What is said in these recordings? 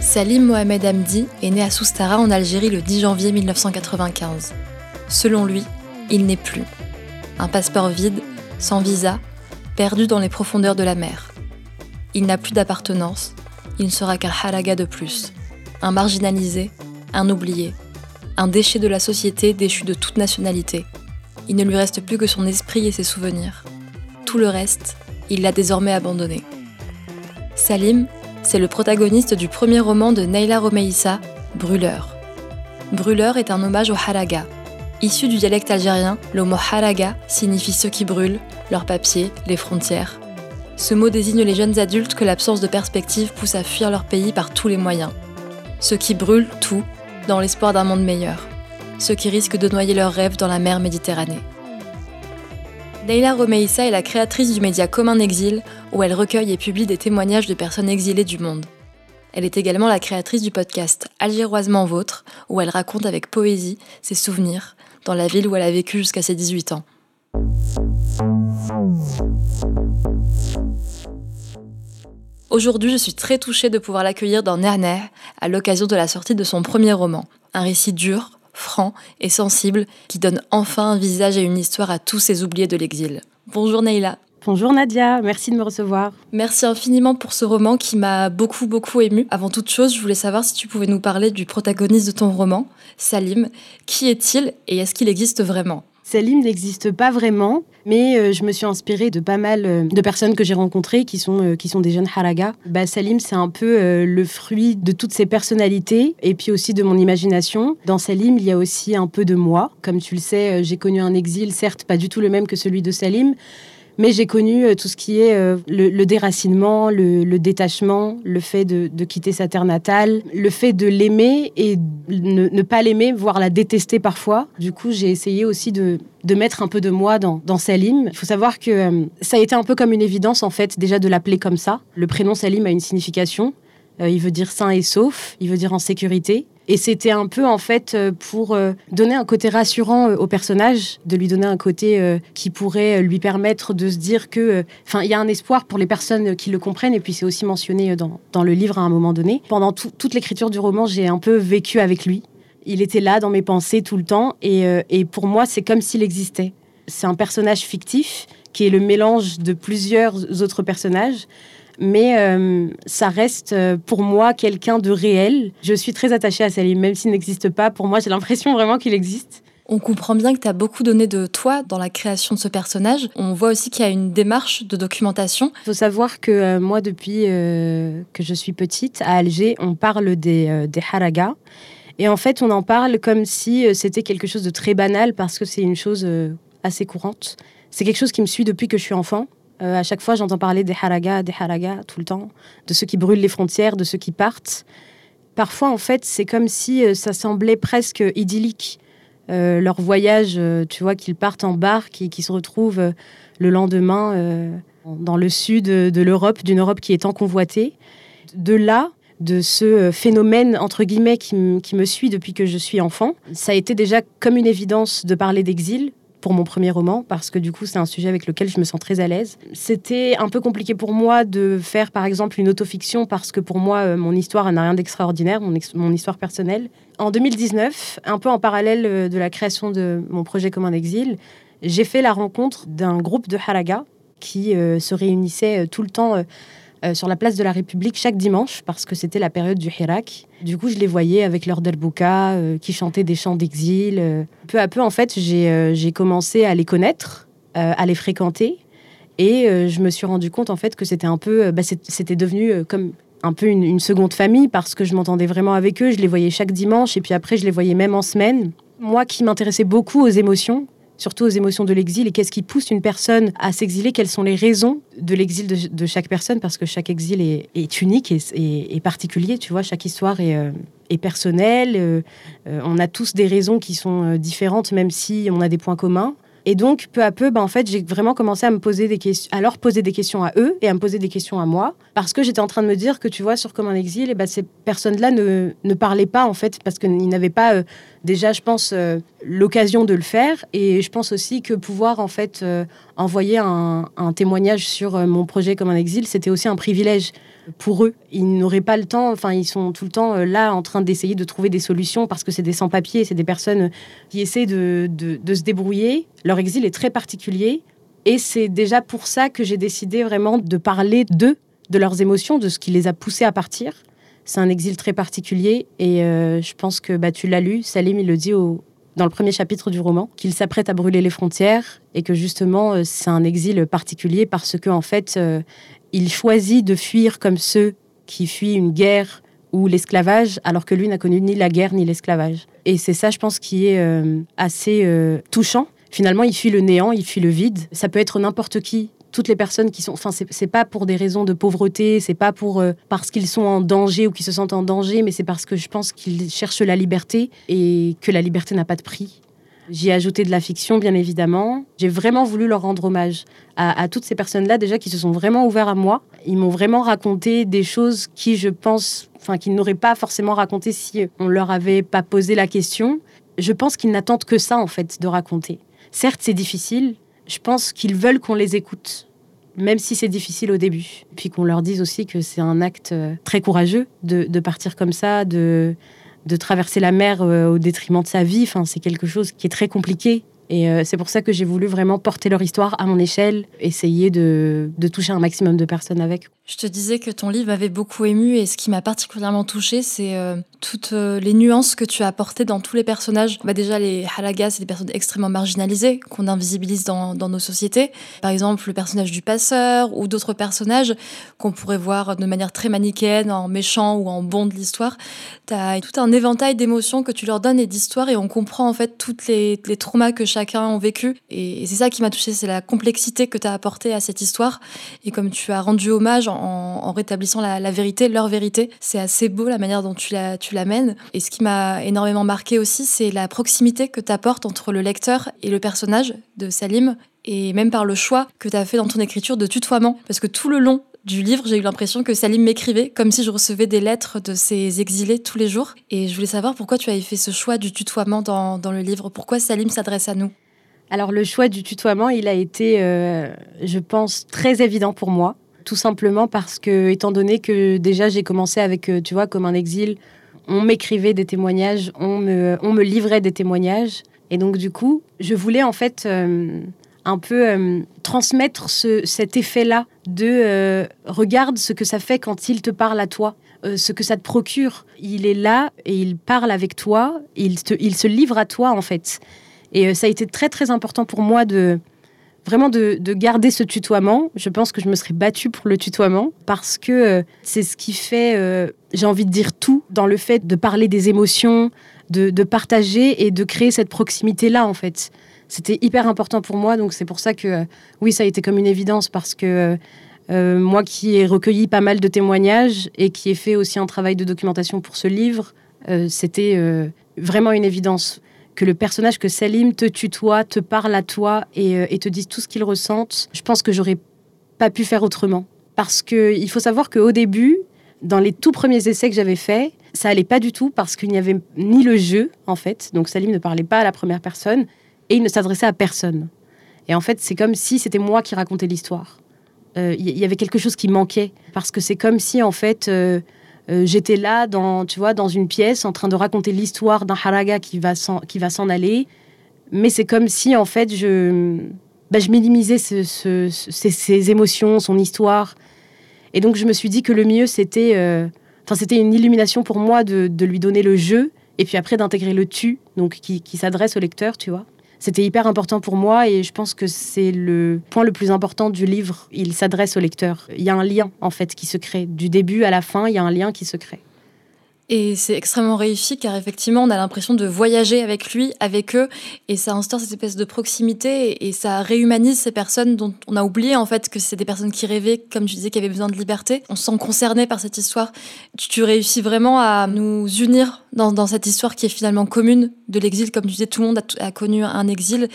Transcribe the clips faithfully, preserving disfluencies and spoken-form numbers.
Salim Mohamed Amdi est né à Soustara en Algérie le dix janvier mille neuf cent quatre-vingt-quinze. Selon lui, il n'est plus. Un passeport vide, sans visa, perdu dans les profondeurs de la mer. Il n'a plus d'appartenance, il ne sera qu'un haraga de plus. Un marginalisé, un oublié, un déchet de la société déchu de toute nationalité. Il ne lui reste plus que son esprit et ses souvenirs. Tout le reste, il l'a désormais abandonné. Salim, c'est le protagoniste du premier roman de Neila Romeyssa, Brûleur. Brûleur est un hommage au haraga. Issu du dialecte algérien, le mot haraga signifie ceux qui brûlent, leurs papiers, les frontières. Ce mot désigne les jeunes adultes que l'absence de perspective pousse à fuir leur pays par tous les moyens. Ceux qui brûlent tout dans l'espoir d'un monde meilleur. Ceux qui risquent de noyer leurs rêves dans la mer Méditerranée. Neila Romeyssa est la créatrice du média Comme un exil, où elle recueille et publie des témoignages de personnes exilées du monde. Elle est également la créatrice du podcast Algéroisement vôtre, où elle raconte avec poésie ses souvenirs dans la ville où elle a vécu jusqu'à ses dix-huit ans. Aujourd'hui, je suis très touchée de pouvoir l'accueillir dans Na trois na trois à l'occasion de la sortie de son premier roman, un récit dur, franc et sensible, qui donne enfin un visage et une histoire à tous ces oubliés de l'exil. Bonjour Neila. Bonjour Nadia, merci de me recevoir. Merci infiniment pour ce roman qui m'a beaucoup, beaucoup émue. Avant toute chose, je voulais savoir si tu pouvais nous parler du protagoniste de ton roman, Salim. Qui est-il et est-ce qu'il existe vraiment ? Salim n'existe pas vraiment, mais je me suis inspirée de pas mal de personnes que j'ai rencontrées qui sont, qui sont des jeunes haraga. Bah, Salim, c'est un peu le fruit de toutes ces personnalités et puis aussi de mon imagination. Dans Salim, il y a aussi un peu de moi. Comme tu le sais, j'ai connu un exil, certes pas du tout le même que celui de Salim, mais j'ai connu tout ce qui est le, le déracinement, le, le détachement, le fait de, de quitter sa terre natale, le fait de l'aimer et ne, ne pas l'aimer, voire la détester parfois. Du coup, j'ai essayé aussi de, de mettre un peu de moi dans, dans Salim. Il faut savoir que euh, ça a été un peu comme une évidence, en fait, déjà de l'appeler comme ça. Le prénom Salim a une signification. Euh, il veut dire sain et sauf, il veut dire en sécurité. Et c'était un peu, en fait, pour donner un côté rassurant au personnage, de lui donner un côté qui pourrait lui permettre de se dire que... Enfin, il y a un espoir pour les personnes qui le comprennent, et puis c'est aussi mentionné dans, dans le livre à un moment donné. Pendant tout, toute l'écriture du roman, j'ai un peu vécu avec lui. Il était là, dans mes pensées, tout le temps, et, et pour moi, c'est comme s'il existait. C'est un personnage fictif, qui est le mélange de plusieurs autres personnages, mais euh, ça reste euh, pour moi quelqu'un de réel. Je suis très attachée à Salim, même s'il n'existe pas. Pour moi, j'ai l'impression vraiment qu'il existe. On comprend bien que tu as beaucoup donné de toi dans la création de ce personnage. On voit aussi qu'il y a une démarche de documentation. Il faut savoir que euh, moi, depuis euh, que je suis petite, à Alger, on parle des, euh, des haragas. Et en fait, on en parle comme si euh, c'était quelque chose de très banal, parce que c'est une chose euh, assez courante. C'est quelque chose qui me suit depuis que je suis enfant. Euh, à chaque fois, j'entends parler des haragas, des haragas, tout le temps, de ceux qui brûlent les frontières, de ceux qui partent. Parfois, en fait, c'est comme si euh, ça semblait presque idyllique. Euh, leur voyage, euh, tu vois, qu'ils partent en barque et qu'ils se retrouvent euh, le lendemain euh, dans le sud de l'Europe, d'une Europe qui est tant convoitée. De là, de ce phénomène, entre guillemets, qui, m- qui me suit depuis que je suis enfant, ça a été déjà comme une évidence de parler d'exil. Pour mon premier roman, parce que du coup, c'est un sujet avec lequel je me sens très à l'aise. C'était un peu compliqué pour moi de faire, par exemple, une autofiction, parce que pour moi, mon histoire n'a rien d'extraordinaire, mon, ex- mon histoire personnelle. En deux mille dix-neuf, un peu en parallèle de la création de mon projet Comme un exil, j'ai fait la rencontre d'un groupe de haraga qui euh, se réunissait tout le temps... Euh, Euh, sur la place de la République chaque dimanche, parce que c'était la période du Hirak. Du coup, je les voyais avec leur derbouka, euh, qui chantaient des chants d'exil. Euh. Peu à peu, en fait, j'ai, euh, j'ai commencé à les connaître, euh, à les fréquenter. Et euh, je me suis rendu compte, en fait, que c'était un peu... Euh, bah, c'était devenu euh, comme un peu une, une seconde famille, parce que je m'entendais vraiment avec eux. Je les voyais chaque dimanche, et puis après, je les voyais même en semaine. Moi, qui m'intéressais beaucoup aux émotions... surtout aux émotions de l'exil, et qu'est-ce qui pousse une personne à s'exiler, quelles sont les raisons de l'exil de, de chaque personne, parce que chaque exil est, est unique et, et, et particulier, tu vois, chaque histoire est, euh, est personnelle, euh, euh, on a tous des raisons qui sont différentes, même si on a des points communs. Et donc, peu à peu, bah, en fait, j'ai vraiment commencé à, me poser des que... à leur poser des questions à eux et à me poser des questions à moi. Parce que j'étais en train de me dire que, tu vois, sur Comme un exil, et bah, ces personnes-là ne, ne parlaient pas, en fait, parce qu'ils n'avaient pas, euh, déjà, je pense, euh, l'occasion de le faire. Et je pense aussi que pouvoir, en fait, euh, envoyer un, un témoignage sur euh, mon projet Comme un exil, c'était aussi un privilège pour eux. Ils n'auraient pas le temps, enfin, ils sont tout le temps euh, là en train d'essayer de trouver des solutions parce que c'est des sans-papiers, c'est des personnes qui essaient de, de, de se débrouiller. Leur exil est très particulier et c'est déjà pour ça que j'ai décidé vraiment de parler d'eux, de leurs émotions, de ce qui les a poussés à partir. C'est un exil très particulier et euh, je pense que bah, tu l'as lu, Salim, il le dit au, dans le premier chapitre du roman, qu'il s'apprête à brûler les frontières et que justement, euh, c'est un exil particulier parce que, en fait, euh, il choisit de fuir comme ceux qui fuient une guerre ou l'esclavage, alors que lui n'a connu ni la guerre ni l'esclavage. Et c'est ça, je pense, qui est euh, assez euh, touchant. Finalement, il fuit le néant, il fuit le vide. Ça peut être n'importe qui. Toutes les personnes qui sont... Enfin, c'est, c'est pas pour des raisons de pauvreté, c'est pas pour, euh, parce qu'ils sont en danger ou qu'ils se sentent en danger, mais c'est parce que je pense qu'ils cherchent la liberté et que la liberté n'a pas de prix. J'y ai ajouté de la fiction, bien évidemment. J'ai vraiment voulu leur rendre hommage à, à toutes ces personnes-là, déjà, qui se sont vraiment ouvertes à moi. Ils m'ont vraiment raconté des choses qui, je pense, enfin, qu'ils n'auraient pas forcément racontées si on ne leur avait pas posé la question. Je pense qu'ils n'attendent que ça, en fait, de raconter. Certes, c'est difficile. Je pense qu'ils veulent qu'on les écoute, même si c'est difficile au début. Puis qu'on leur dise aussi que c'est un acte très courageux de, de partir comme ça, de... de traverser la mer au détriment de sa vie, enfin, c'est quelque chose qui est très compliqué. Et euh, c'est pour ça que j'ai voulu vraiment porter leur histoire à mon échelle, essayer de, de toucher un maximum de personnes avec. Je te disais que ton livre avait beaucoup ému et ce qui m'a particulièrement touchée, c'est euh, toutes euh, les nuances que tu as apportées dans tous les personnages. Bah, déjà, les halagas, c'est des personnes extrêmement marginalisées qu'on invisibilise dans, dans nos sociétés. Par exemple, le personnage du passeur ou d'autres personnages qu'on pourrait voir de manière très manichéenne, en méchant ou en bon de l'histoire. Tu as tout un éventail d'émotions que tu leur donnes et d'histoires et on comprend en fait tous les, les traumas que chacun a vécu. Et, et c'est ça qui m'a touchée, c'est la complexité que tu as apportée à cette histoire. Et comme tu as rendu hommage en En, en rétablissant la, la vérité, leur vérité. C'est assez beau la manière dont tu, la, tu l'amènes. Et ce qui m'a énormément marquée aussi, c'est la proximité que tu apportes entre le lecteur et le personnage de Salim, et même par le choix que tu as fait dans ton écriture de tutoiement. Parce que tout le long du livre, j'ai eu l'impression que Salim m'écrivait, comme si je recevais des lettres de ces exilés tous les jours. Et je voulais savoir pourquoi tu avais fait ce choix du tutoiement dans, dans le livre. Pourquoi Salim s'adresse à nous ? Alors le choix du tutoiement, il a été, euh, je pense, très évident pour moi. Tout simplement parce que, étant donné que déjà j'ai commencé avec, tu vois, Comme un exil, on m'écrivait des témoignages, on me, on me livrait des témoignages. Et donc, du coup, je voulais en fait euh, un peu euh, transmettre ce, cet effet-là de euh, regarde ce que ça fait quand il te parle à toi, euh, ce que ça te procure. Il est là et il parle avec toi, il, te, il se livre à toi en fait. Et euh, ça a été très très important pour moi de... Vraiment de, de garder ce tutoiement. Je pense que je me serais battue pour le tutoiement parce que euh, c'est ce qui fait, euh, j'ai envie de dire tout, dans le fait de parler des émotions, de, de partager et de créer cette proximité-là, en fait. C'était hyper important pour moi, donc c'est pour ça que, euh, oui, ça a été comme une évidence parce que euh, moi qui ai recueilli pas mal de témoignages et qui ai fait aussi un travail de documentation pour ce livre, euh, c'était euh, vraiment une évidence. Que le personnage que Salim te tutoie, te parle à toi et, euh, et te dise tout ce qu'il ressent, je pense que j'aurais pas pu faire autrement. Parce qu'il faut savoir qu'au début, dans les tout premiers essais que j'avais faits, ça allait pas du tout parce qu'il n'y avait ni le jeu, en fait. Donc Salim ne parlait pas à la première personne et il ne s'adressait à personne. Et en fait, c'est comme si c'était moi qui racontais l'histoire. Il euh, y-, y avait quelque chose qui manquait. Parce que c'est comme si, en fait... Euh, Euh, j'étais là, dans, tu vois, dans une pièce, en train de raconter l'histoire d'un haraga qui va s'en, qui va s'en aller. Mais c'est comme si, en fait, je, bah, je minimisais ce, ce, ce, ses émotions, son histoire. Et donc, je me suis dit que le mieux, c'était... Euh, c'était une illumination pour moi de, de lui donner le jeu, et puis après, d'intégrer le tu, donc, qui, qui s'adresse au lecteur, tu vois. C'était hyper important pour moi, et je pense que c'est le point le plus important du livre. Il s'adresse au lecteur. Il y a un lien, en fait, qui se crée. Du début à la fin, il y a un lien qui se crée. Et c'est extrêmement réussi, car effectivement, on a l'impression de voyager avec lui, avec eux, et ça instaure cette espèce de proximité, et ça réhumanise ces personnes dont on a oublié, en fait, que c'est des personnes qui rêvaient, comme tu disais, qui avaient besoin de liberté. On se sent concerné par cette histoire. Tu, tu réussis vraiment à nous unir dans, dans cette histoire qui est finalement commune de l'exil. Comme tu disais, tout le monde a, a connu un exil,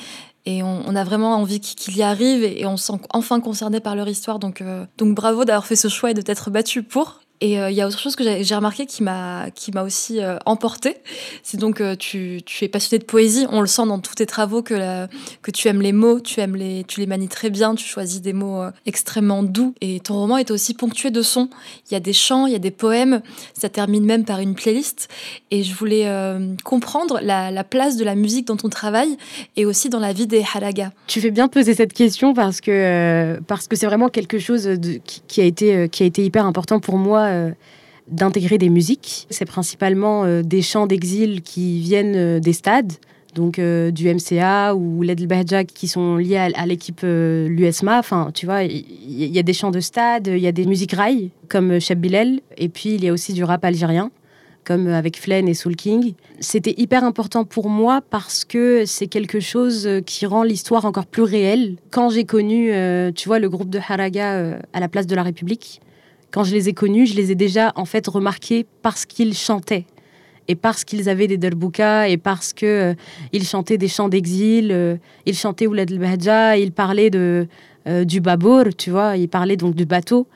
et on, on a vraiment envie qu'ils y arrivent et, et on se sent enfin concernés par leur histoire. Donc, euh, donc bravo d'avoir fait ce choix et de t'être battu pour. Et il euh, y a autre chose que j'ai, j'ai remarqué qui m'a, qui m'a aussi euh, emportée. C'est donc euh, tu, tu es passionnée de poésie. On le sent dans tous tes travaux que, la, que tu aimes les mots, tu, aimes les, tu les manies très bien, tu choisis des mots euh, extrêmement doux. Et ton roman est aussi ponctué de sons. Il y a des chants, il y a des poèmes. Ça termine même par une playlist. Et je voulais euh, comprendre la, la place de la musique dans ton travail et aussi dans la vie des halagas. Tu fais bien poser cette question parce que, euh, parce que c'est vraiment quelque chose de, qui, qui, a été, euh, qui a été hyper important pour moi. D'intégrer des musiques. C'est principalement des chants d'exil qui viennent des stades, donc du M C A ou Ledlbehja qui sont liés à l'équipe l'U S M A. Enfin, tu vois, il y a des chants de stade, il y a des musiques rail comme Cheb Bilal, et puis il y a aussi du rap algérien comme avec Flynn et Soul King. C'était hyper important pour moi parce que c'est quelque chose qui rend l'histoire encore plus réelle. Quand j'ai connu, tu vois, le groupe de Haraga à la place de la République, quand je les ai connus, je les ai déjà en fait remarqués parce qu'ils chantaient et parce qu'ils avaient des derboukas et parce qu'ils euh, chantaient des chants d'exil, euh, ils chantaient Oulad El Bahdja, ils parlaient de, euh, du Babur, tu vois, ils parlaient donc du bateau,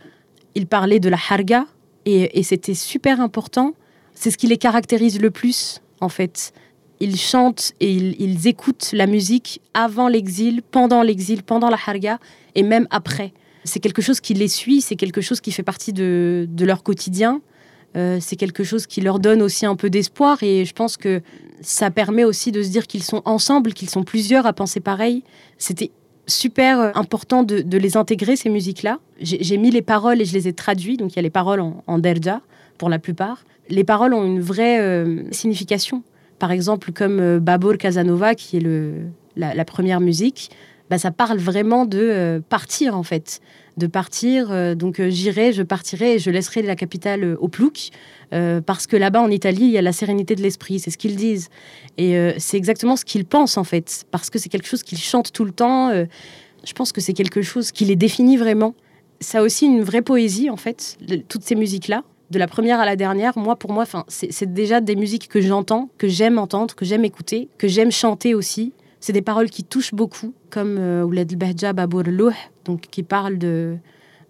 ils parlaient de la harga et, et c'était super important. C'est ce qui les caractérise le plus en fait. Ils chantent et ils, ils écoutent la musique avant l'exil, pendant l'exil, pendant la harga et même après. C'est quelque chose qui les suit, c'est quelque chose qui fait partie de, de leur quotidien. Euh, c'est quelque chose qui leur donne aussi un peu d'espoir. Et je pense que ça permet aussi de se dire qu'ils sont ensemble, qu'ils sont plusieurs à penser pareil. C'était super important de, de les intégrer, ces musiques-là. J'ai, j'ai mis les paroles et je les ai traduites. Donc il y a les paroles en, en derja, pour la plupart. Les paroles ont une vraie euh, signification. Par exemple, comme euh, Babur Casanova, qui est le, la, la première musique. Bah, ça parle vraiment de euh, partir, en fait. De partir, euh, donc euh, j'irai, je partirai et je laisserai la capitale euh, au plouc, euh, parce que là-bas, en Italie, il y a la sérénité de l'esprit, c'est ce qu'ils disent. Et euh, c'est exactement ce qu'ils pensent, en fait, parce que c'est quelque chose qu'ils chantent tout le temps. Euh, je pense que c'est quelque chose qui les définit vraiment. Ça a aussi une vraie poésie, en fait, de, toutes ces musiques-là. De la première à la dernière, moi, pour moi, c'est, c'est déjà des musiques que j'entends, que j'aime entendre, que j'aime écouter, que j'aime chanter aussi. C'est des paroles qui touchent beaucoup, comme euh, Oulad El Bahdja Babur Louh, donc qui parle de,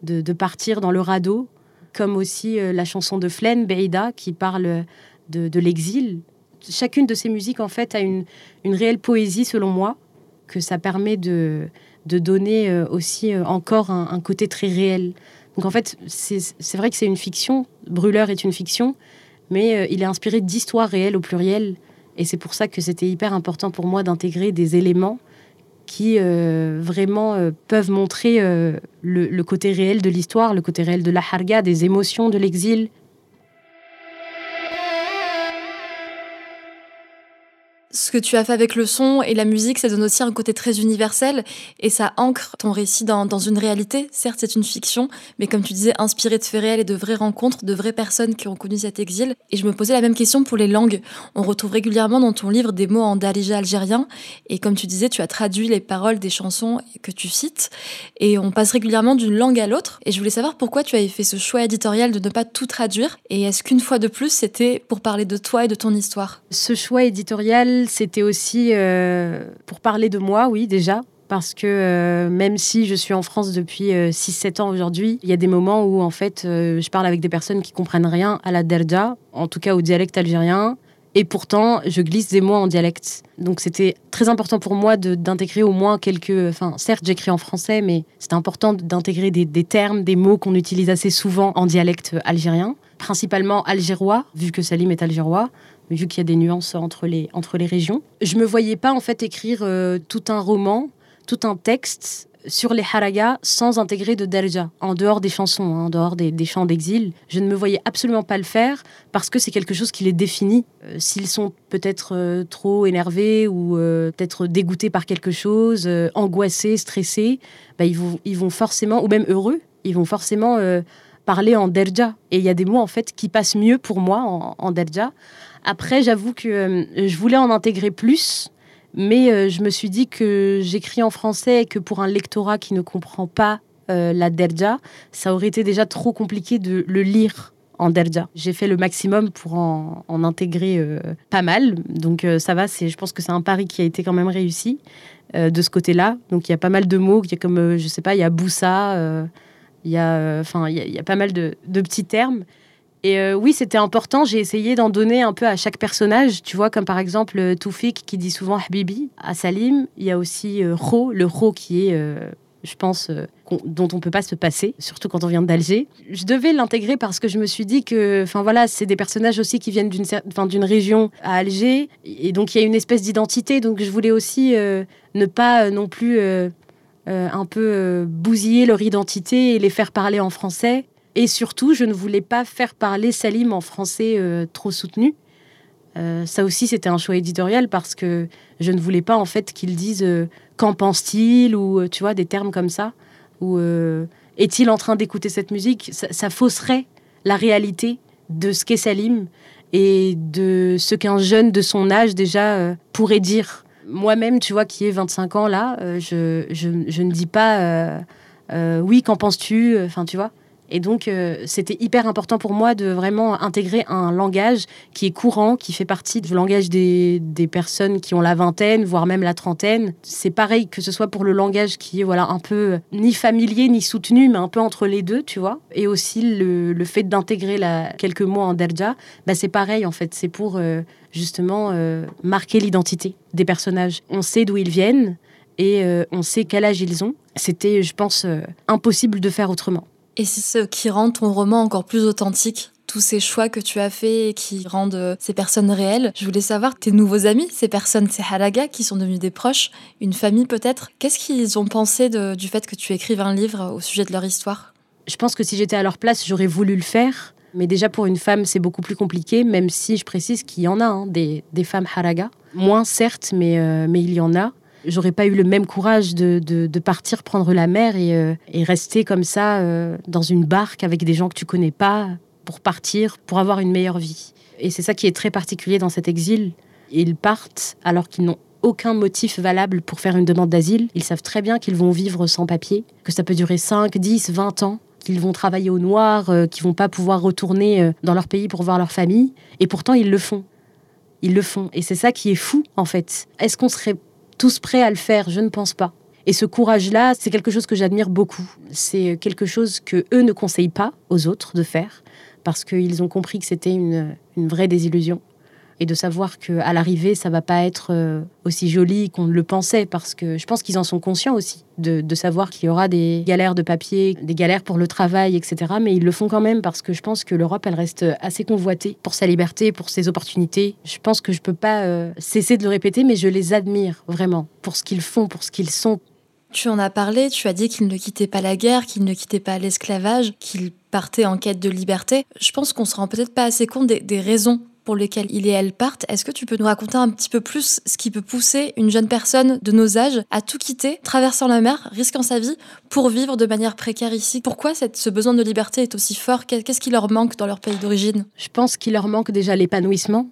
de, de partir dans le radeau, comme aussi euh, la chanson de Flen Beida qui parle de, de l'exil. Chacune de ces musiques, en fait, a une, une réelle poésie, selon moi, que ça permet de, de donner euh, aussi euh, encore un, un côté très réel. Donc, en fait, c'est, c'est vrai que c'est une fiction, Brûleur est une fiction, mais euh, il est inspiré d'histoires réelles au pluriel. Et c'est pour ça que c'était hyper important pour moi d'intégrer des éléments qui euh, vraiment euh, peuvent montrer euh, le, le côté réel de l'histoire, le côté réel de la harga, des émotions, de l'exil. Ce que tu as fait avec le son et la musique, ça donne aussi un côté très universel et ça ancre ton récit dans, dans une réalité. Certes, c'est une fiction, mais comme tu disais, inspiré de faits réels et de vraies rencontres, de vraies personnes qui ont connu cet exil. Et je me posais la même question pour les langues. On retrouve régulièrement dans ton livre des mots en darija algérien et comme tu disais, tu as traduit les paroles des chansons que tu cites et on passe régulièrement d'une langue à l'autre. Et je voulais savoir pourquoi tu avais fait ce choix éditorial de ne pas tout traduire et est-ce qu'une fois de plus, c'était pour parler de toi et de ton histoire ? Ce choix éditorial, c'était aussi euh, pour parler de moi, oui, déjà. Parce que euh, même si je suis en France depuis euh, six sept ans aujourd'hui, il y a des moments où, en fait, euh, je parle avec des personnes qui ne comprennent rien à la derja, en tout cas au dialecte algérien. Et pourtant, je glisse des mots en dialecte. Donc, c'était très important pour moi de, d'intégrer au moins quelques... Enfin, certes, j'écris en français, mais c'était important d'intégrer des, des termes, des mots qu'on utilise assez souvent en dialecte algérien. Principalement algérois, vu que Salim est algérois. Vu qu'il y a des nuances entre les, entre les régions. Je ne me voyais pas en fait écrire euh, tout un roman, tout un texte sur les haragas sans intégrer de derja, en dehors des chansons, hein, en dehors des, des chants d'exil. Je ne me voyais absolument pas le faire parce que c'est quelque chose qui les définit. Euh, s'ils sont peut-être euh, trop énervés ou euh, peut-être dégoûtés par quelque chose, euh, angoissés, stressés, bah, ils, vont, ils vont forcément, ou même heureux, ils vont forcément euh, parler en derja. Et il y a des mots en fait qui passent mieux pour moi en, en derja. Après, j'avoue que euh, je voulais en intégrer plus, mais euh, je me suis dit que j'écris en français et que pour un lectorat qui ne comprend pas euh, la derja, ça aurait été déjà trop compliqué de le lire en Derja. J'ai fait le maximum pour en, en intégrer euh, pas mal. Donc euh, ça va, c'est, je pense que c'est un pari qui a été quand même réussi euh, de ce côté-là. Donc il y a pas mal de mots, il y a comme, euh, je sais pas, il y a Boussa, euh, il, y a, enfin, il, y a, il y a pas mal de, de petits termes. Et euh, oui, c'était important, j'ai essayé d'en donner un peu à chaque personnage, tu vois, comme par exemple Toufik qui dit souvent Habibi à Salim. Il y a aussi euh, Ro, le Ro qui est... Euh, je pense, euh, dont on ne peut pas se passer, surtout quand on vient d'Alger. Je devais l'intégrer parce que je me suis dit que, enfin voilà, c'est des personnages aussi qui viennent d'une, enfin, d'une région à Alger, et donc il y a une espèce d'identité, donc je voulais aussi euh, ne pas euh, non plus euh, euh, un peu euh, bousiller leur identité et les faire parler en français. Et surtout, je ne voulais pas faire parler Salim en français euh, trop soutenu. Euh, ça aussi, c'était un choix éditorial parce que je ne voulais pas en fait qu'ils disent euh, « qu'en pense-t-il » ou tu vois, des termes comme ça, ou euh, « est-il en train d'écouter cette musique ?» ça, ça fausserait la réalité de ce qu'est Salim et de ce qu'un jeune de son âge déjà euh, pourrait dire. Moi-même, tu vois, qui ai vingt-cinq ans là, euh, je, je, je ne dis pas euh, euh, « oui, qu'en penses-tu » enfin, tu vois. Et donc, euh, c'était hyper important pour moi de vraiment intégrer un langage qui est courant, qui fait partie du langage des, des personnes qui ont la vingtaine, voire même la trentaine. C'est pareil que ce soit pour le langage qui est voilà, un peu ni familier, ni soutenu, mais un peu entre les deux, tu vois. Et aussi, le, le fait d'intégrer la, quelques mots en Derja, bah, c'est pareil, en fait. C'est pour, euh, justement, euh, marquer l'identité des personnages. On sait d'où ils viennent et euh, on sait quel âge ils ont. C'était, je pense, euh, impossible de faire autrement. Et c'est ce qui rend ton roman encore plus authentique, tous ces choix que tu as faits et qui rendent ces personnes réelles. Je voulais savoir, tes nouveaux amis, ces personnes, ces halagas qui sont devenues des proches, une famille peut-être, qu'est-ce qu'ils ont pensé de, du fait que tu écrives un livre au sujet de leur histoire ? Je pense que si j'étais à leur place, j'aurais voulu le faire. Mais déjà pour une femme, c'est beaucoup plus compliqué, même si je précise qu'il y en a, hein, des, des femmes halagas. Moins certes, mais, euh, mais il y en a. J'aurais pas eu le même courage de, de, de partir prendre la mer et, euh, et rester comme ça euh, dans une barque avec des gens que tu connais pas pour partir, pour avoir une meilleure vie. Et c'est ça qui est très particulier dans cet exil. Ils partent alors qu'ils n'ont aucun motif valable pour faire une demande d'asile. Ils savent très bien qu'ils vont vivre sans papier, que ça peut durer cinq, dix, vingt ans, qu'ils vont travailler au noir, euh, qu'ils vont pas pouvoir retourner dans leur pays pour voir leur famille. Et pourtant, ils le font. Ils le font. Et c'est ça qui est fou, en fait. Est-ce qu'on serait tous prêts à le faire? Je ne pense pas. Et ce courage-là, c'est quelque chose que j'admire beaucoup. C'est quelque chose que eux ne conseillent pas aux autres de faire, parce qu'ils ont compris que c'était une, une vraie désillusion. Et de savoir qu'à l'arrivée, ça ne va pas être aussi joli qu'on le pensait, parce que je pense qu'ils en sont conscients aussi, de, de savoir qu'il y aura des galères de papier, des galères pour le travail, et cetera. Mais ils le font quand même, parce que je pense que l'Europe, elle reste assez convoitée pour sa liberté, pour ses opportunités. Je pense que je ne peux pas euh, cesser de le répéter, mais je les admire vraiment, pour ce qu'ils font, pour ce qu'ils sont. Tu en as parlé, tu as dit qu'ils ne quittaient pas la guerre, qu'ils ne quittaient pas l'esclavage, qu'ils partaient en quête de liberté. Je pense qu'on ne se rend peut-être pas assez compte des, des raisons pour lesquels il et elle partent. Est-ce que tu peux nous raconter un petit peu plus ce qui peut pousser une jeune personne de nos âges à tout quitter, traversant la mer, risquant sa vie, pour vivre de manière précaire ici ? Pourquoi cette, ce besoin de liberté est aussi fort ? Qu'est-ce qui leur manque dans leur pays d'origine ? Je pense qu'il leur manque déjà l'épanouissement,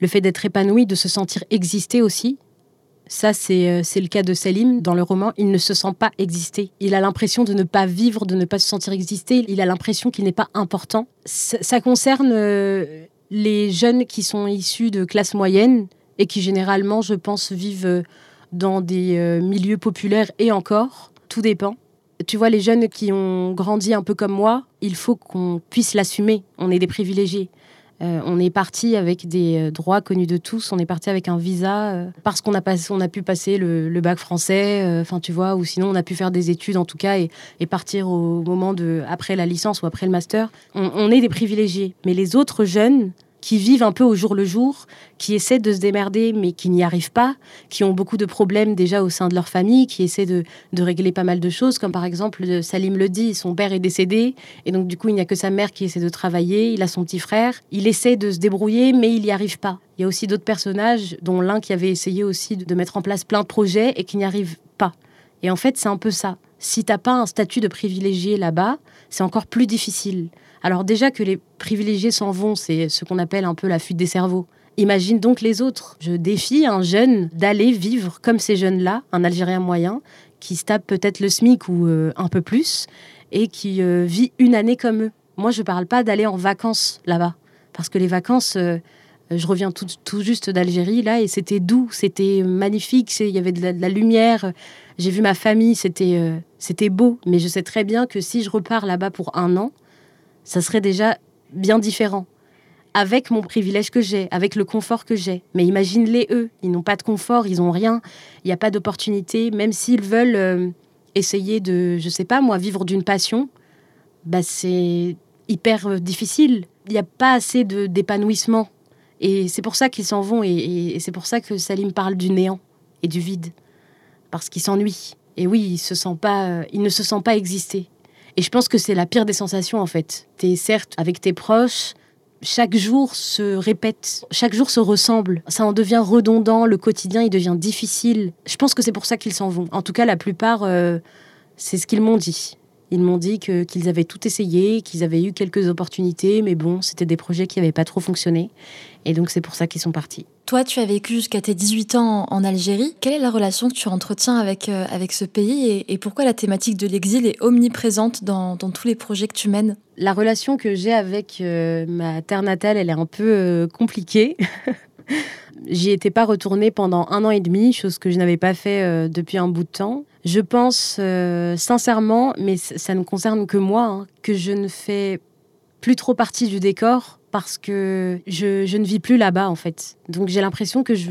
le fait d'être épanoui, de se sentir exister aussi. Ça, c'est, c'est le cas de Salim. Dans le roman, il ne se sent pas exister. Il a l'impression de ne pas vivre, de ne pas se sentir exister. Il a l'impression qu'il n'est pas important. Ça, ça concerne... Euh, les jeunes qui sont issus de classes moyennes et qui, généralement, je pense, vivent dans des milieux populaires et encore, tout dépend. Tu vois, les jeunes qui ont grandi un peu comme moi, il faut qu'on puisse l'assumer. On est des privilégiés. Euh, on est parti avec des droits connus de tous. On est parti avec un visa euh, parce qu'on a, pas, on a pu passer le, le bac français, enfin euh, tu vois, ou sinon on a pu faire des études en tout cas et, et partir au moment de après la licence ou après le master. On, on est des privilégiés, mais les autres jeunes qui vivent un peu au jour le jour, qui essaient de se démerder mais qui n'y arrivent pas, qui ont beaucoup de problèmes déjà au sein de leur famille, qui essaient de, de régler pas mal de choses, comme par exemple, Salim le dit, son père est décédé, et donc du coup il n'y a que sa mère qui essaie de travailler, il a son petit frère, il essaie de se débrouiller mais il n'y arrive pas. Il y a aussi d'autres personnages, dont l'un qui avait essayé aussi de mettre en place plein de projets et qui n'y arrive pas. Et en fait c'est un peu ça. Si t'as pas un statut de privilégié là-bas, c'est encore plus difficile. Alors déjà que les privilégiés s'en vont, c'est ce qu'on appelle un peu la fuite des cerveaux. Imagine donc les autres. Je défie un jeune d'aller vivre comme ces jeunes-là, un Algérien moyen, qui se tape peut-être le SMIC ou euh, un peu plus, et qui euh, vit une année comme eux. Moi, je ne parle pas d'aller en vacances là-bas. Parce que les vacances, euh, je reviens tout, tout juste d'Algérie, là, et c'était doux, c'était magnifique, il y avait de la, de la lumière. J'ai vu ma famille, c'était, euh, c'était beau. Mais je sais très bien que si je repars là-bas pour un an, ça serait déjà bien différent. Avec mon privilège que j'ai, avec le confort que j'ai. Mais imagine-les, eux. Ils n'ont pas de confort, ils n'ont rien. Il n'y a pas d'opportunité. Même s'ils veulent euh, essayer de, je ne sais pas moi, vivre d'une passion, bah, c'est hyper difficile. Il n'y a pas assez de, d'épanouissement. Et c'est pour ça qu'ils s'en vont. Et, et, et c'est pour ça que Salim parle du néant et du vide. Parce qu'ils s'ennuient. Et oui, ils, se sentent pas, ils ne se sentent pas exister. Et je pense que c'est la pire des sensations, en fait. Tu es certes avec tes proches, chaque jour se répète, chaque jour se ressemble. Ça en devient redondant, le quotidien, il devient difficile. Je pense que c'est pour ça qu'ils s'en vont. En tout cas, la plupart, euh, c'est ce qu'ils m'ont dit. Ils m'ont dit que, qu'ils avaient tout essayé, qu'ils avaient eu quelques opportunités, mais bon, c'était des projets qui n'avaient pas trop fonctionné. Et donc, c'est pour ça qu'ils sont partis. Toi, tu as vécu jusqu'à tes dix-huit ans en Algérie. Quelle est la relation que tu entretiens avec, euh, avec ce pays et, et pourquoi la thématique de l'exil est omniprésente dans, dans tous les projets que tu mènes ? La relation que j'ai avec euh, ma terre natale, elle est un peu euh, compliquée. J'y étais pas retournée pendant un an et demi, chose que je n'avais pas fait euh, depuis un bout de temps. Je pense euh, sincèrement, mais ça ne concerne que moi, hein, que je ne fais plus trop partie du décor parce que je, je ne vis plus là-bas, en fait. Donc j'ai l'impression que je,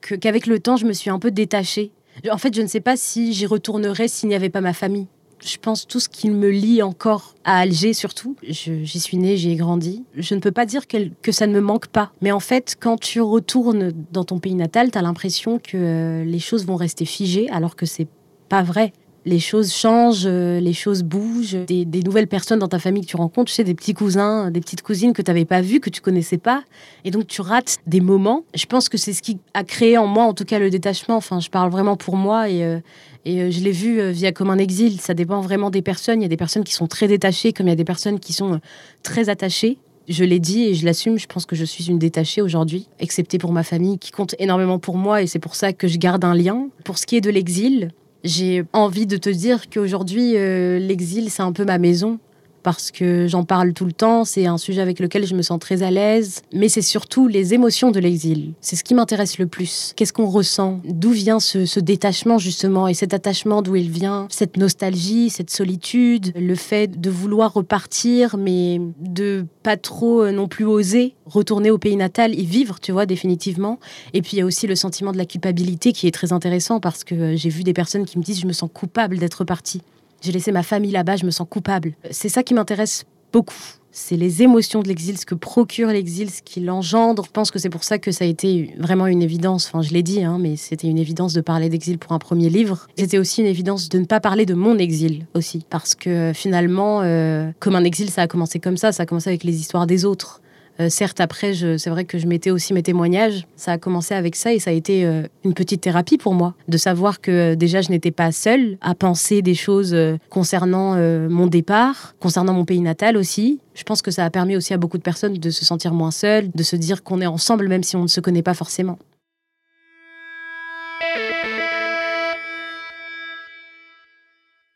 que, qu'avec le temps, je me suis un peu détachée. En fait, je ne sais pas si j'y retournerais s'il n'y avait pas ma famille. Je pense tout ce qui me lie encore à Alger, surtout. Je, j'y suis née, j'y ai grandi. Je ne peux pas dire que, que ça ne me manque pas. Mais en fait, quand tu retournes dans ton pays natal, tu as l'impression que euh, les choses vont rester figées, alors que c'est pas vrai. Les choses changent, euh, les choses bougent. Des, des nouvelles personnes dans ta famille que tu rencontres, tu sais, des petits cousins, des petites cousines que tu n'avais pas vues, que tu connaissais pas. Et donc, tu rates des moments. Je pense que c'est ce qui a créé en moi, en tout cas, le détachement. Enfin, je parle vraiment pour moi et... Euh, Et je l'ai vu via Comme un exil, ça dépend vraiment des personnes. Il y a des personnes qui sont très détachées, comme il y a des personnes qui sont très attachées. Je l'ai dit et je l'assume, je pense que je suis une détachée aujourd'hui, excepté pour ma famille qui compte énormément pour moi et c'est pour ça que je garde un lien. Pour ce qui est de l'exil, j'ai envie de te dire qu'aujourd'hui, euh, l'exil, c'est un peu ma maison. Parce que j'en parle tout le temps, c'est un sujet avec lequel je me sens très à l'aise. Mais c'est surtout les émotions de l'exil. C'est ce qui m'intéresse le plus. Qu'est-ce qu'on ressent ? D'où vient ce, ce détachement, justement ? Et cet attachement, d'où il vient ? Cette nostalgie, cette solitude, le fait de vouloir repartir, mais de pas trop non plus oser retourner au pays natal, y vivre, tu vois, définitivement. Et puis, il y a aussi le sentiment de la culpabilité qui est très intéressant parce que j'ai vu des personnes qui me disent « je me sens coupable d'être partie ». J'ai laissé ma famille là-bas, je me sens coupable. C'est ça qui m'intéresse beaucoup. C'est les émotions de l'exil, ce que procure l'exil, ce qu'il engendre. Je pense que c'est pour ça que ça a été vraiment une évidence. Enfin, je l'ai dit, hein, mais c'était une évidence de parler d'exil pour un premier livre. C'était aussi une évidence de ne pas parler de mon exil aussi. Parce que finalement, euh, Comme un exil, ça a commencé comme ça. Ça a commencé avec les histoires des autres. Euh, certes, après, je, c'est vrai que je mettais aussi mes témoignages. Ça a commencé avec ça et ça a été euh, une petite thérapie pour moi. De savoir que euh, déjà, je n'étais pas seule à penser des choses euh, concernant euh, mon départ, concernant mon pays natal aussi. Je pense que ça a permis aussi à beaucoup de personnes de se sentir moins seules, de se dire qu'on est ensemble même si on ne se connaît pas forcément.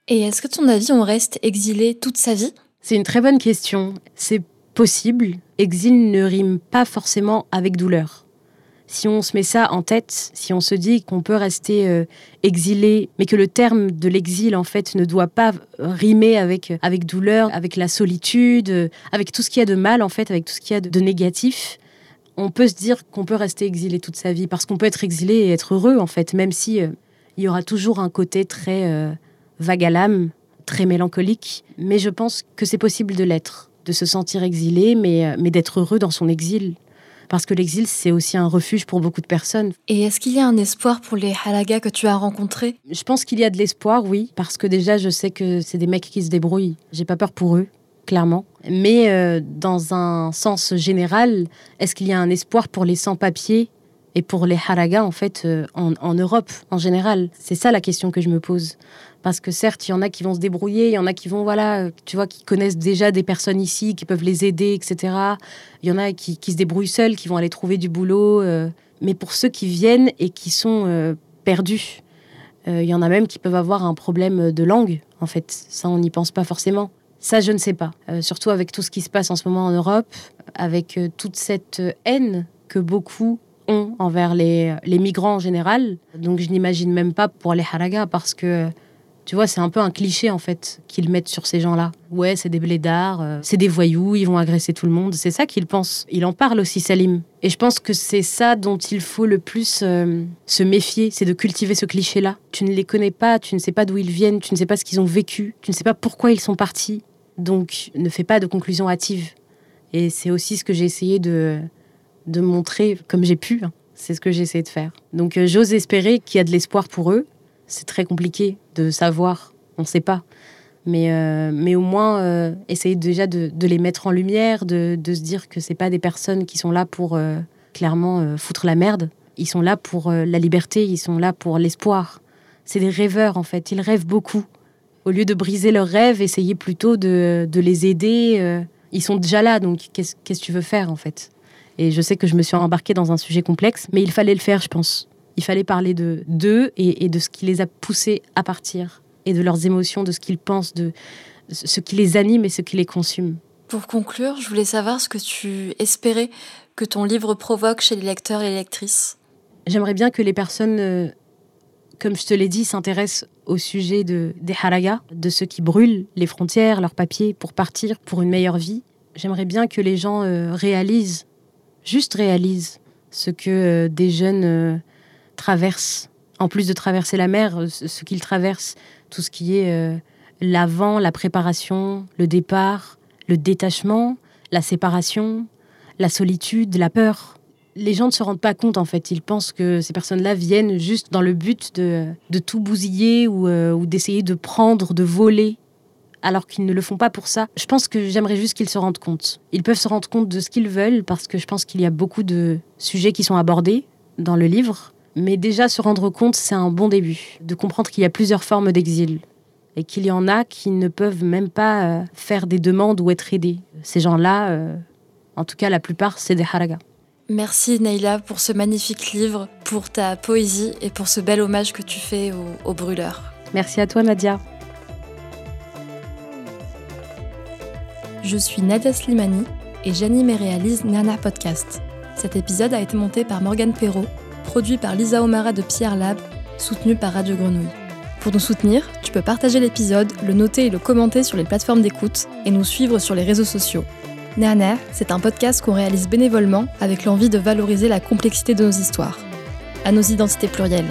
Et est-ce que, de ton avis, on reste exilé toute sa vie ? C'est une très bonne question. C'est possible. Exil ne rime pas forcément avec douleur. Si on se met ça en tête, si on se dit qu'on peut rester euh, exilé, mais que le terme de l'exil, en fait, ne doit pas rimer avec, avec douleur, avec la solitude, avec tout ce qu'il y a de mal, en fait, avec tout ce qu'il y a de, de négatif, on peut se dire qu'on peut rester exilé toute sa vie, parce qu'on peut être exilé et être heureux, en fait, même si euh, il y aura toujours un côté très euh, vague à l'âme, très mélancolique. Mais je pense que c'est possible de l'être. De se sentir exilé, mais, mais d'être heureux dans son exil. Parce que l'exil, c'est aussi un refuge pour beaucoup de personnes. Et est-ce qu'il y a un espoir pour les halagas que tu as rencontrés ? Je pense qu'il y a de l'espoir, oui. Parce que déjà, je sais que c'est des mecs qui se débrouillent. J'ai pas peur pour eux, clairement. Mais euh, dans un sens général, est-ce qu'il y a un espoir pour les sans-papiers et pour les halagas, en fait, euh, en, en Europe, en général ? C'est ça la question que je me pose. Parce que certes, il y en a qui vont se débrouiller, il y en a qui vont, voilà, tu vois, qui connaissent déjà des personnes ici, qui peuvent les aider, et cetera. Il y en a qui, qui se débrouillent seuls, qui vont aller trouver du boulot. Euh, mais pour ceux qui viennent et qui sont euh, perdus, euh, il y en a même qui peuvent avoir un problème de langue, en fait. Ça, on n'y pense pas forcément. Ça, je ne sais pas. Euh, surtout avec tout ce qui se passe en ce moment en Europe, avec euh, toute cette haine que beaucoup ont envers les, les migrants en général. Donc, je n'imagine même pas pour les haragas parce que, tu vois, c'est un peu un cliché, en fait, qu'ils mettent sur ces gens-là. Ouais, c'est des blédards, euh, c'est des voyous, ils vont agresser tout le monde. C'est ça qu'ils pensent. Il en parle aussi, Salim. Et je pense que c'est ça dont il faut le plus euh, se méfier, c'est de cultiver ce cliché-là. Tu ne les connais pas, tu ne sais pas d'où ils viennent, tu ne sais pas ce qu'ils ont vécu, tu ne sais pas pourquoi ils sont partis. Donc, ne fais pas de conclusions hâtives. Et c'est aussi ce que j'ai essayé de, de montrer comme j'ai pu. Hein. C'est ce que j'ai essayé de faire. Donc, euh, j'ose espérer qu'il y a de l'espoir pour eux. C'est très compliqué de savoir, on ne sait pas. Mais, euh, mais au moins, euh, essayer déjà de, de les mettre en lumière, de, de se dire que ce n'est pas des personnes qui sont là pour, euh, clairement, euh, foutre la merde. Ils sont là pour euh, la liberté, ils sont là pour l'espoir. C'est des rêveurs, en fait. Ils rêvent beaucoup. Au lieu de briser leurs rêves, essayez plutôt de, de les aider. Ils sont déjà là, donc qu'est-ce, qu'est-ce que tu veux faire, en fait ? Et je sais que je me suis embarquée dans un sujet complexe, mais il fallait le faire, je pense. Il fallait parler de, d'eux et, et de ce qui les a poussés à partir, et de leurs émotions, de ce qu'ils pensent, de ce qui les anime et ce qui les consume. Pour conclure, je voulais savoir ce que tu espérais que ton livre provoque chez les lecteurs et les lectrices. J'aimerais bien que les personnes, comme je te l'ai dit, s'intéressent au sujet de, des haragas, de ceux qui brûlent les frontières, leurs papiers, pour partir, pour une meilleure vie. J'aimerais bien que les gens euh, réalisent, juste réalisent, ce que euh, des jeunes euh, traversent. En plus de traverser la mer, euh, ce qu'ils traversent, tout ce qui est euh, l'avant, la préparation, le départ, le détachement, la séparation, la solitude, la peur. Les gens ne se rendent pas compte, en fait. Ils pensent que ces personnes-là viennent juste dans le but de, de tout bousiller ou, euh, ou d'essayer de prendre, de voler, alors qu'ils ne le font pas pour ça. Je pense que j'aimerais juste qu'ils se rendent compte. Ils peuvent se rendre compte de ce qu'ils veulent, parce que je pense qu'il y a beaucoup de sujets qui sont abordés dans le livre. Mais déjà, se rendre compte, c'est un bon début. De comprendre qu'il y a plusieurs formes d'exil et qu'il y en a qui ne peuvent même pas faire des demandes ou être aidés. Ces gens-là, euh, en tout cas la plupart, c'est des haragas. Merci Neila pour ce magnifique livre, pour ta poésie et pour ce bel hommage que tu fais au, au Brûleur. Merci à toi Nadia. Je suis Nadia Slimani et j'anime et réalise Nana Podcast. Cet épisode a été monté par Morgane Perrault, produit par Lisa Omara de Pierre Lab, soutenu par Radio Grenouille. Pour nous soutenir, tu peux partager l'épisode, le noter et le commenter sur les plateformes d'écoute et nous suivre sur les réseaux sociaux. Na trois na trois, c'est un podcast qu'on réalise bénévolement avec l'envie de valoriser la complexité de nos histoires, à nos identités plurielles.